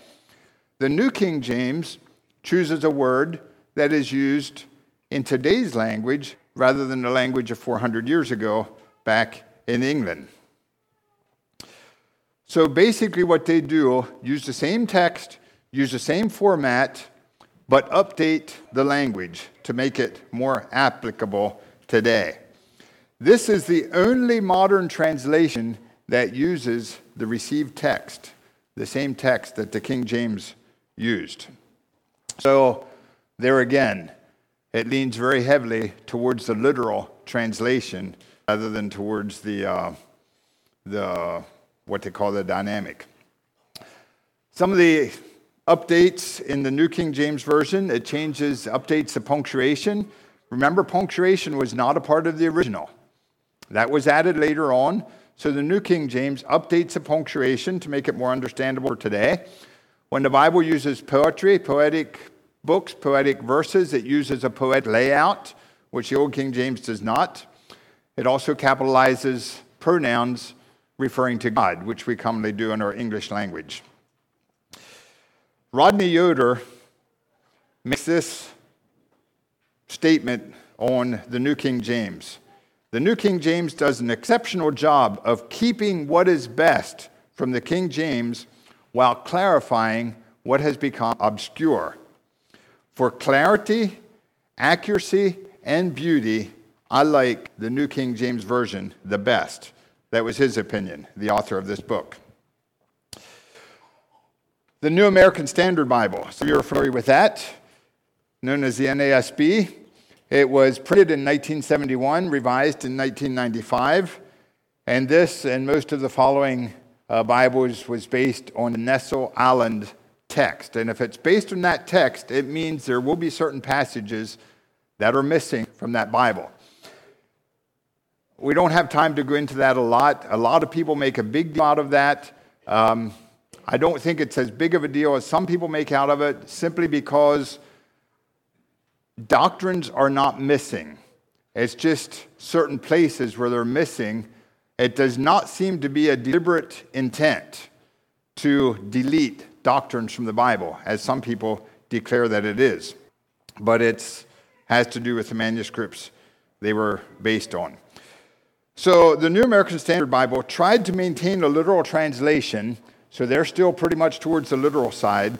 The New King James chooses a word that is used in today's language rather than the language of four hundred years ago back in England. So basically what they do, use the same text, use the same format, but update the language to make it more applicable today. This is the only modern translation that uses the received text, the same text that the King James used. So there again, it leans very heavily towards the literal translation rather than towards the uh, the what they call the dynamic. Some of the updates in the New King James Version, it changes, updates the punctuation. Remember, punctuation was not a part of the original. That was added later on. So the New King James updates the punctuation to make it more understandable for today. When the Bible uses poetry, poetic books, poetic verses, it uses a poetic layout, which the Old King James does not. It also capitalizes pronouns referring to God, which we commonly do in our English language. Rodney Yoder makes this statement on the New King James. The New King James does an exceptional job of keeping what is best from the King James while clarifying what has become obscure. For clarity, accuracy, and beauty, I like the New King James Version the best. That was his opinion, the author of this book. The New American Standard Bible, so you're familiar with that, known as the N A S B. It was printed in nineteen seventy-one, revised in nineteen ninety-five, and this and most of the following uh, Bibles was based on the Nestle-Aland text. And if it's based on that text, it means there will be certain passages that are missing from that Bible. We don't have time to go into that a lot. A lot of people make a big deal out of that. Um, I don't think it's as big of a deal as some people make out of it, simply because doctrines are not missing. It's just certain places where they're missing. It does not seem to be a deliberate intent to delete doctrines from the Bible, as some people declare that it is. But it has to do with the manuscripts they were based on. So the New American Standard Bible tried to maintain a literal translation, so they're still pretty much towards the literal side.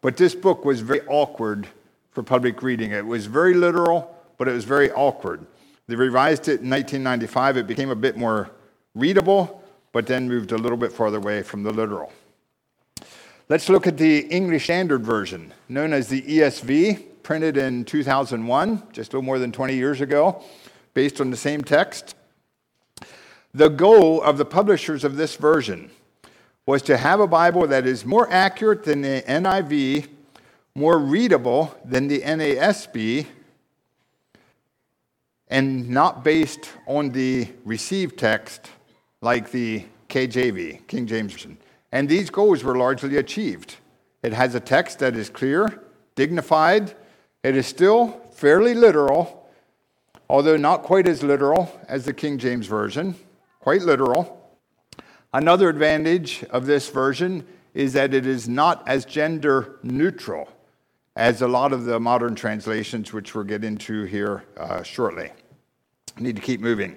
But this book was very awkward for public reading. It was very literal, but it was very awkward. They revised it in nineteen ninety-five. It became a bit more readable, but then moved a little bit farther away from the literal. Let's look at the English Standard Version, known as the E S V, printed in two thousand one, just a little more than twenty years ago, based on the same text. The goal of the publishers of this version was to have a Bible that is more accurate than the N I V, more readable than the N A S B, and not based on the received text like the K J V, King James Version. And these goals were largely achieved. It has a text that is clear, dignified. It is still fairly literal, although not quite as literal as the King James Version, quite literal. Another advantage of this version is that it is not as gender neutral as a lot of the modern translations, which we'll get into here uh, shortly. I need to keep moving.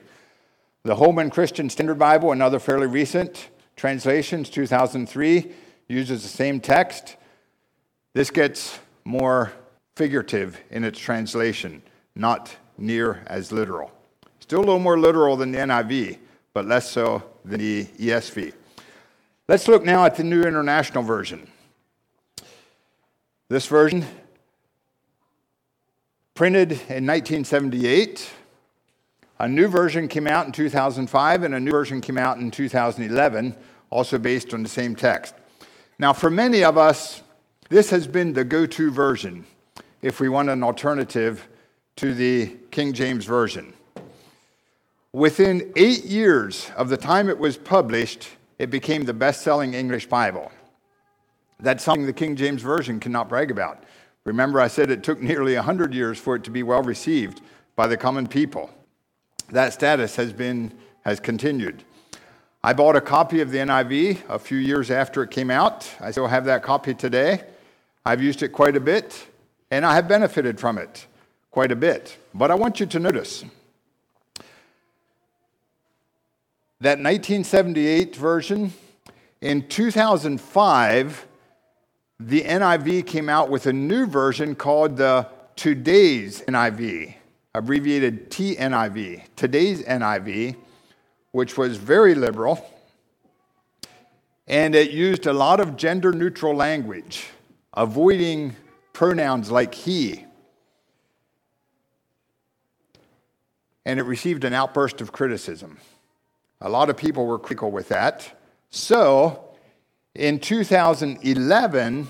The Holman Christian Standard Bible, another fairly recent translation, two thousand three, uses the same text. This gets more figurative in its translation, not near as literal. Still a little more literal than the N I V, but less so than the E S V. Let's look now at the New International Version. This version, printed in nineteen seventy-eight. A new version came out in two thousand five, and a new version came out in two thousand eleven, also based on the same text. Now, for many of us, this has been the go-to version if we want an alternative to the King James Version. Within eight years of the time it was published, it became the best-selling English Bible. That's something the King James Version cannot brag about. Remember, I said it took nearly one hundred years for it to be well-received by the common people. That status has been has continued. I bought a copy of the N I V a few years after it came out. I still have that copy today. I've used it quite a bit, and I have benefited from it quite a bit. But I want you to notice that nineteen seventy-eight version, in two thousand five, the N I V came out with a new version called the Today's N I V, abbreviated T N I V, Today's N I V, which was very liberal, and it used a lot of gender-neutral language, avoiding pronouns like he, and it received an outburst of criticism. A lot of people were critical with that. So, in two thousand eleven,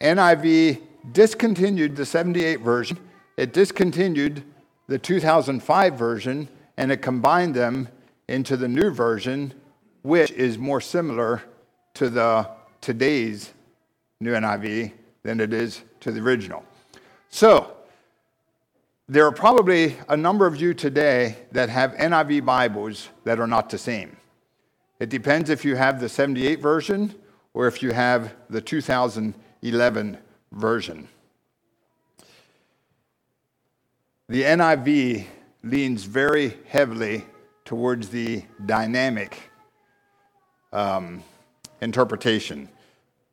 N I V discontinued the seventy-eight version, it discontinued the two thousand five version, and it combined them into the new version, which is more similar to the today's New N I V than it is to the original. So, there are probably a number of you today that have N I V Bibles that are not the same. It depends if you have the seventy-eight version or if you have the two thousand eleven version. The N I V leans very heavily towards the dynamic um, interpretation,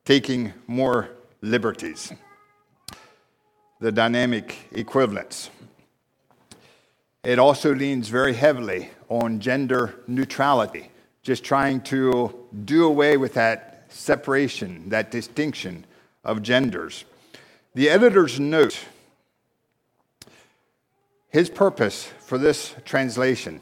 taking more liberties, the dynamic equivalence. It also leans very heavily on gender neutrality, just trying to do away with that separation, that distinction of genders. The editor's note, his purpose for this translation: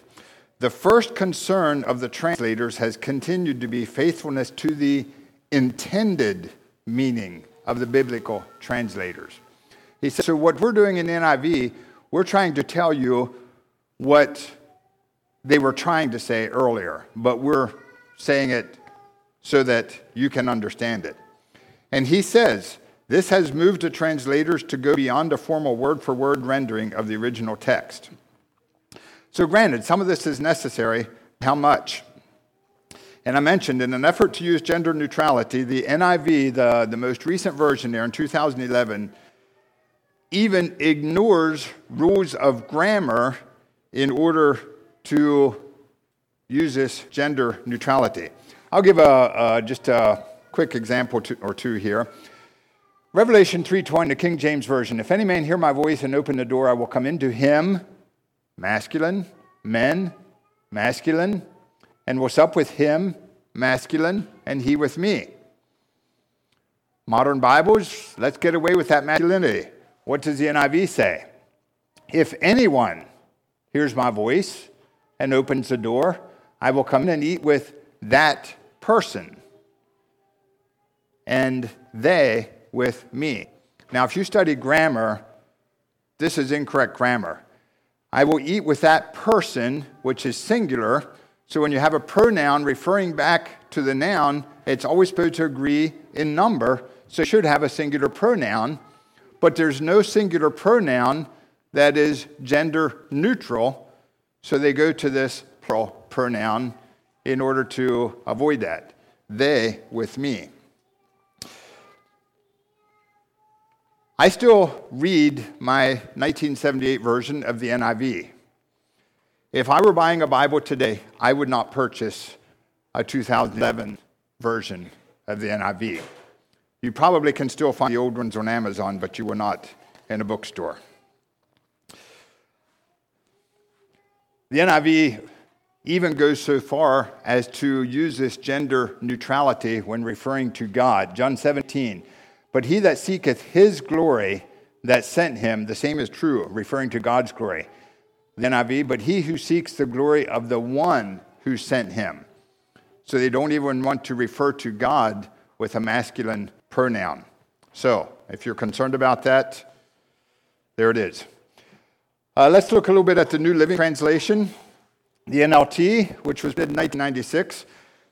the first concern of the translators has continued to be faithfulness to the intended meaning of the biblical translators. He says, so what we're doing in N I V, we're trying to tell you what they were trying to say earlier, but we're saying it so that you can understand it. And he says, this has moved the translators to go beyond a formal word-for-word rendering of the original text. So granted, some of this is necessary. How much? And I mentioned, in an effort to use gender neutrality, the N I V, the, the most recent version there in two thousand eleven, even ignores rules of grammar in order to use this gender neutrality. I'll give a, uh, just a quick example to, or two here. Revelation three twenty, the King James Version. If any man hear my voice and open the door, I will come into him, masculine, men, masculine, and will sup with him, masculine, and he with me. Modern Bibles, let's get away with that masculinity. What does the N I V say? If anyone hears my voice and opens the door, I will come in and eat with that person, and they with me. Now, if you study grammar, this is incorrect grammar. I will eat with that person, which is singular. So when you have a pronoun referring back to the noun, it's always supposed to agree in number, so it should have a singular pronoun. But there's no singular pronoun that is gender neutral, so they go to this plural pronoun in order to avoid that. They with me. I still read my nineteen seventy-eight version of the N I V. If I were buying a Bible today, I would not purchase a two thousand eleven version of the N I V. You probably can still find the old ones on Amazon, but you will not in a bookstore. The N I V even goes so far as to use this gender neutrality when referring to God. John seventeen, but he that seeketh his glory that sent him, the same is true, referring to God's glory. The N I V, but he who seeks the glory of the one who sent him. So they don't even want to refer to God with a masculine pronoun. So if you're concerned about that, there it is. Uh, let's look a little bit at the New Living Translation, the N L T, which was written in nineteen ninety-six.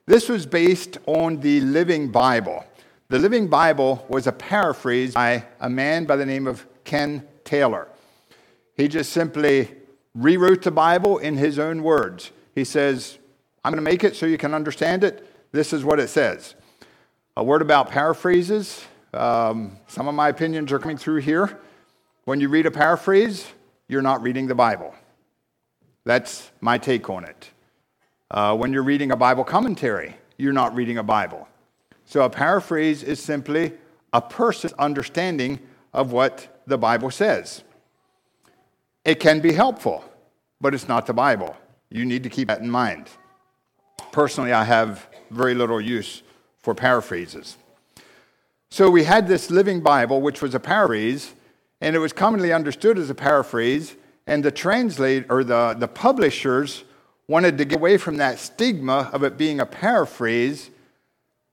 This was based on the Living Bible. The Living Bible was a paraphrase by a man by the name of Ken Taylor. He just simply rewrote the Bible in his own words. He says, I'm going to make it so you can understand it. This is what it says. A word about paraphrases. Um, some of my opinions are coming through here. When you read a paraphrase, you're not reading the Bible. That's my take on it. Uh, when you're reading a Bible commentary, you're not reading a Bible. So a paraphrase is simply a person's understanding of what the Bible says. It can be helpful, but it's not the Bible. You need to keep that in mind. Personally, I have very little use for paraphrases. So we had this Living Bible, which was a paraphrase, and it was commonly understood as a paraphrase, and the translate or the, the publishers wanted to get away from that stigma of it being a paraphrase.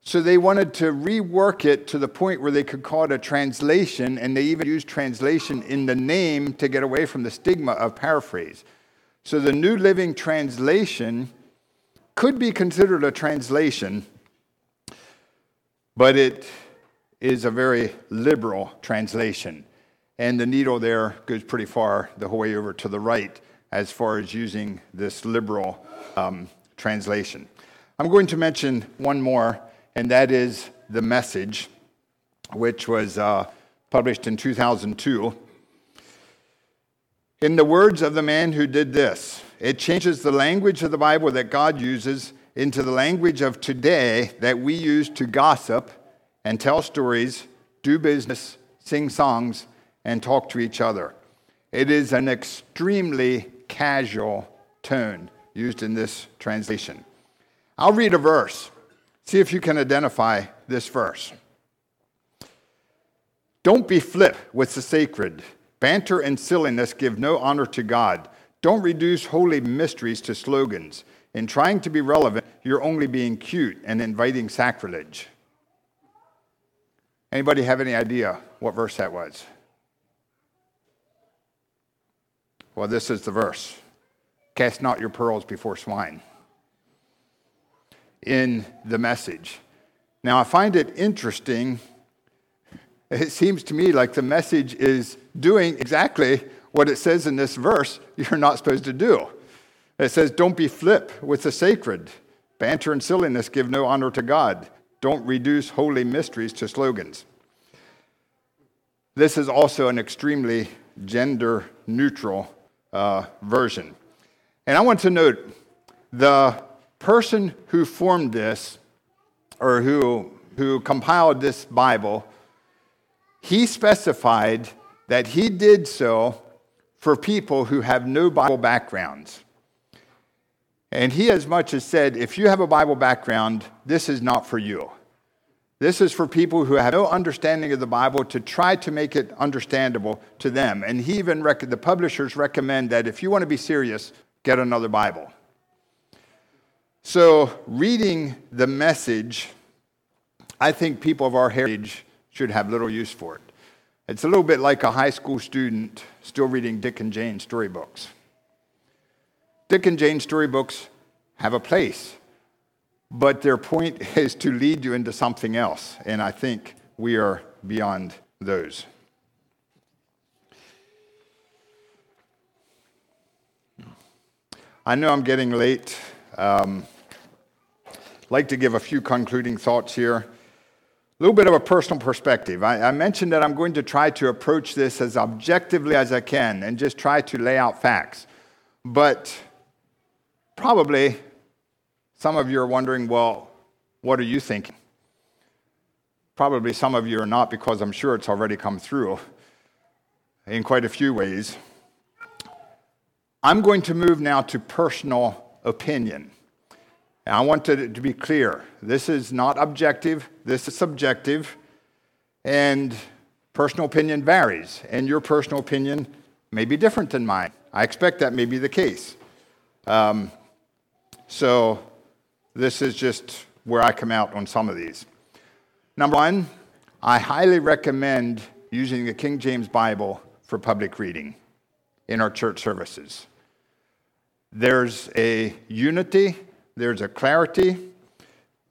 So they wanted to rework it to the point where they could call it a translation, and they even used translation in the name to get away from the stigma of paraphrase. So the New Living Translation could be considered a translation, but it is a very liberal translation. And the needle there goes pretty far the whole way over to the right as far as using this liberal um, translation. I'm going to mention one more, and that is The Message, which was uh, published in two thousand two. In the words of the man who did this, it changes the language of the Bible that God uses into the language of today that we use to gossip and tell stories, do business, sing songs, and talk to each other. It is an extremely casual tone used in this translation. I'll read a verse. See if you can identify this verse. Don't be flip with the sacred. Banter and silliness give no honor to God. Don't reduce holy mysteries to slogans. In trying to be relevant, you're only being cute and inviting sacrilege. Anybody have any idea what verse that was? Well, this is the verse. Cast not your pearls before swine. In The Message. Now, I find it interesting. It seems to me like The Message is doing exactly what it says in this verse you're not supposed to do. It says, don't be flip with the sacred. Banter and silliness give no honor to God. Don't reduce holy mysteries to slogans. This is also an extremely gender-neutral uh, version. And I want to note the person who formed this, or who who compiled this Bible, he specified that he did so for people who have no Bible backgrounds. And he as much as said, if you have a Bible background, this is not for you. This is for people who have no understanding of the Bible to try to make it understandable to them. And he even, rec- the publishers recommend that if you want to be serious, get another Bible. So reading The Message I think people of our heritage should have little use for it. It's a little bit like a high school student still reading Dick and Jane storybooks. Dick and Jane storybooks have a place, but their point is to lead you into something else, and I think we are beyond those. I know I'm getting late. Um, I'd like to give a few concluding thoughts here. A little bit of a personal perspective. I, I mentioned that I'm going to try to approach this as objectively as I can and just try to lay out facts. But probably some of you are wondering, well, what are you thinking? Probably some of you are not, because I'm sure it's already come through in quite a few ways. I'm going to move now to personal opinion. And I want to, to be clear, this is not objective, this is subjective, and personal opinion varies, and your personal opinion may be different than mine. I expect that may be the case. Um, so this is just where I come out on some of these. Number one, I highly recommend using the King James Bible for public reading in our church services. There's a unity. There's a clarity.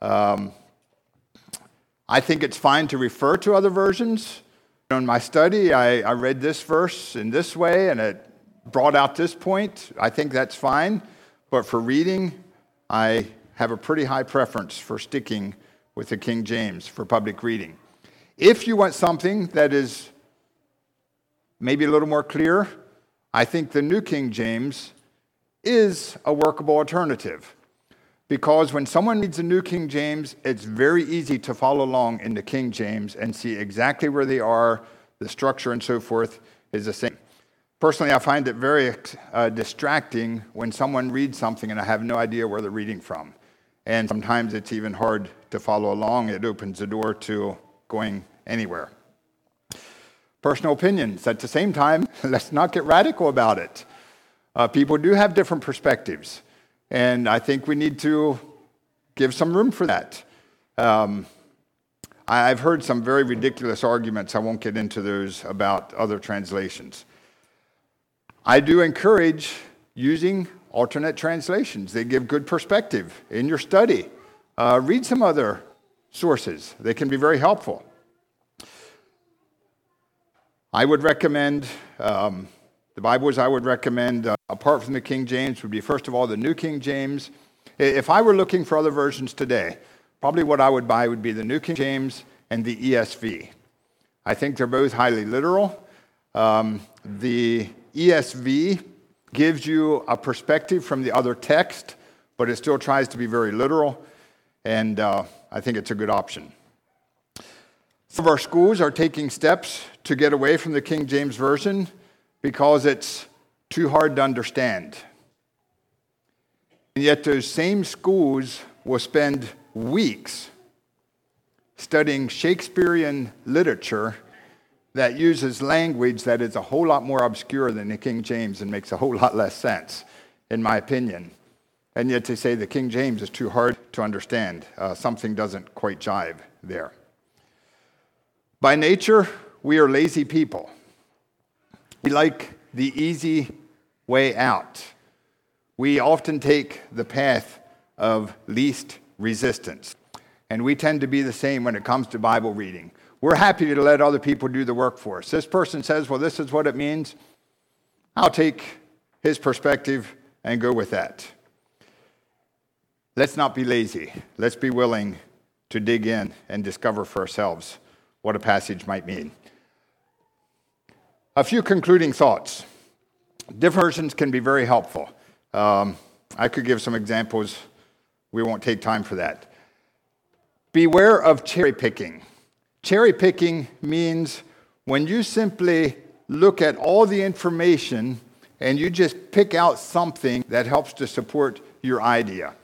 Um, I think it's fine to refer to other versions. In my study, I, I read this verse in this way, and it brought out this point. I think that's fine. But for reading, I have a pretty high preference for sticking with the King James for public reading. If you want something that is maybe a little more clear, I think the New King James is a workable alternative. Because when someone reads the New King James, it's very easy to follow along in the King James and see exactly where they are. The structure and so forth is the same. Personally, I find it very uh, distracting when someone reads something and I have no idea where they're reading from. And sometimes it's even hard to follow along. It opens the door to going anywhere. Personal opinions. At the same time, let's not get radical about it. Uh, people do have different perspectives. And I think we need to give some room for that. Um, I've heard some very ridiculous arguments. I won't get into those about other translations. I do encourage using alternate translations. They give good perspective in your study. Uh, read some other sources. They can be very helpful. I would recommend... Um, The Bibles I would recommend, uh, apart from the King James, would be, first of all, the New King James. If I were looking for other versions today, probably what I would buy would be the New King James and the E S V. I think they're both highly literal. Um, the E S V gives you a perspective from the other text, but it still tries to be very literal, and uh, I think it's a good option. Some of our schools are taking steps to get away from the King James Version, because it's too hard to understand. And yet those same schools will spend weeks studying Shakespearean literature that uses language that is a whole lot more obscure than the King James and makes a whole lot less sense, in my opinion. And yet they say the King James is too hard to understand. Uh, something doesn't quite jive there. By nature, we are lazy people. We like the easy way out. We often take the path of least resistance. And we tend to be the same when it comes to Bible reading. We're happy to let other people do the work for us. This person says, well, this is what it means. I'll take his perspective and go with that. Let's not be lazy. Let's be willing to dig in and discover for ourselves what a passage might mean. A few concluding thoughts. Different versions can be very helpful. Um, I could give some examples. We won't take time for that. Beware of cherry picking. Cherry picking means when you simply look at all the information and you just pick out something that helps to support your idea.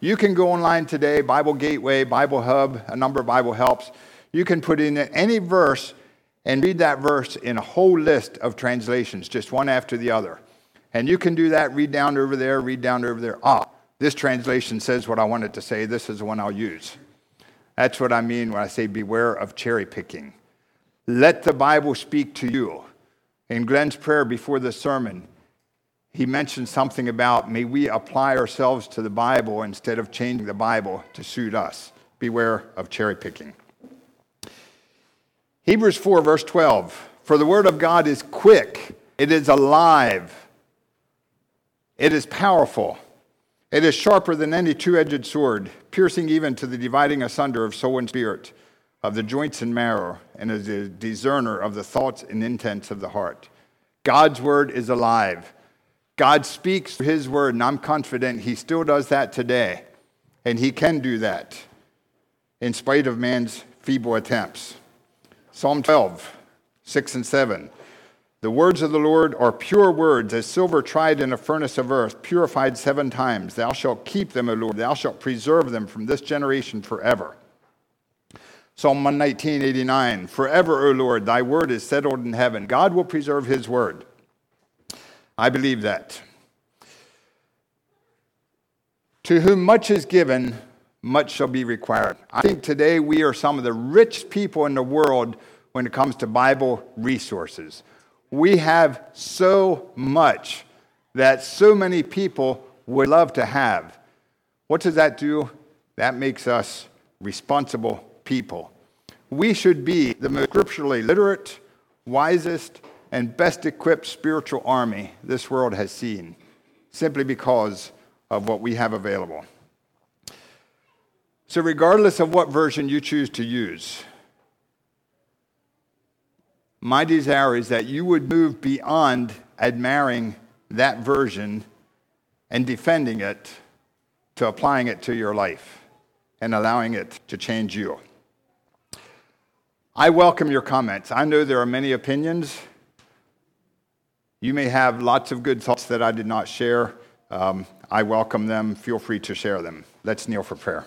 You can go online today, Bible Gateway, Bible Hub, a number of Bible helps. You can put in any verse and read that verse in a whole list of translations, just one after the other. And you can do that, read down over there, read down over there. Ah, this translation says what I wanted to say. This is the one I'll use. That's what I mean when I say beware of cherry picking. Let the Bible speak to you. In Glenn's prayer before the sermon, he mentioned something about may we apply ourselves to the Bible instead of changing the Bible to suit us. Beware of cherry picking. Hebrews four, verse twelve. For the word of God is quick, it is alive, it is powerful, it is sharper than any two-edged sword, piercing even to the dividing asunder of soul and spirit, of the joints and marrow, and is a discerner of the thoughts and intents of the heart. God's word is alive. God speaks through his word, and I'm confident he still does that today, and he can do that in spite of man's feeble attempts. Psalm twelve, six and seven. The words of the Lord are pure words, as silver tried in a furnace of earth, purified seven times. Thou shalt keep them, O Lord. Thou shalt preserve them from this generation forever. Psalm one nineteen, eighty-nine. Forever, O Lord, thy word is settled in heaven. God will preserve his word. I believe that. To whom much is given, much shall be required. I think today we are some of the richest people in the world when it comes to Bible resources. We have so much that so many people would love to have. What does that do? That makes us responsible people. We should be the most scripturally literate, wisest, and best equipped spiritual army this world has seen, simply because of what we have available. So regardless of what version you choose to use, my desire is that you would move beyond admiring that version and defending it to applying it to your life and allowing it to change you. I welcome your comments. I know there are many opinions. You may have lots of good thoughts that I did not share. Um, I welcome them. Feel free to share them. Let's kneel for prayer.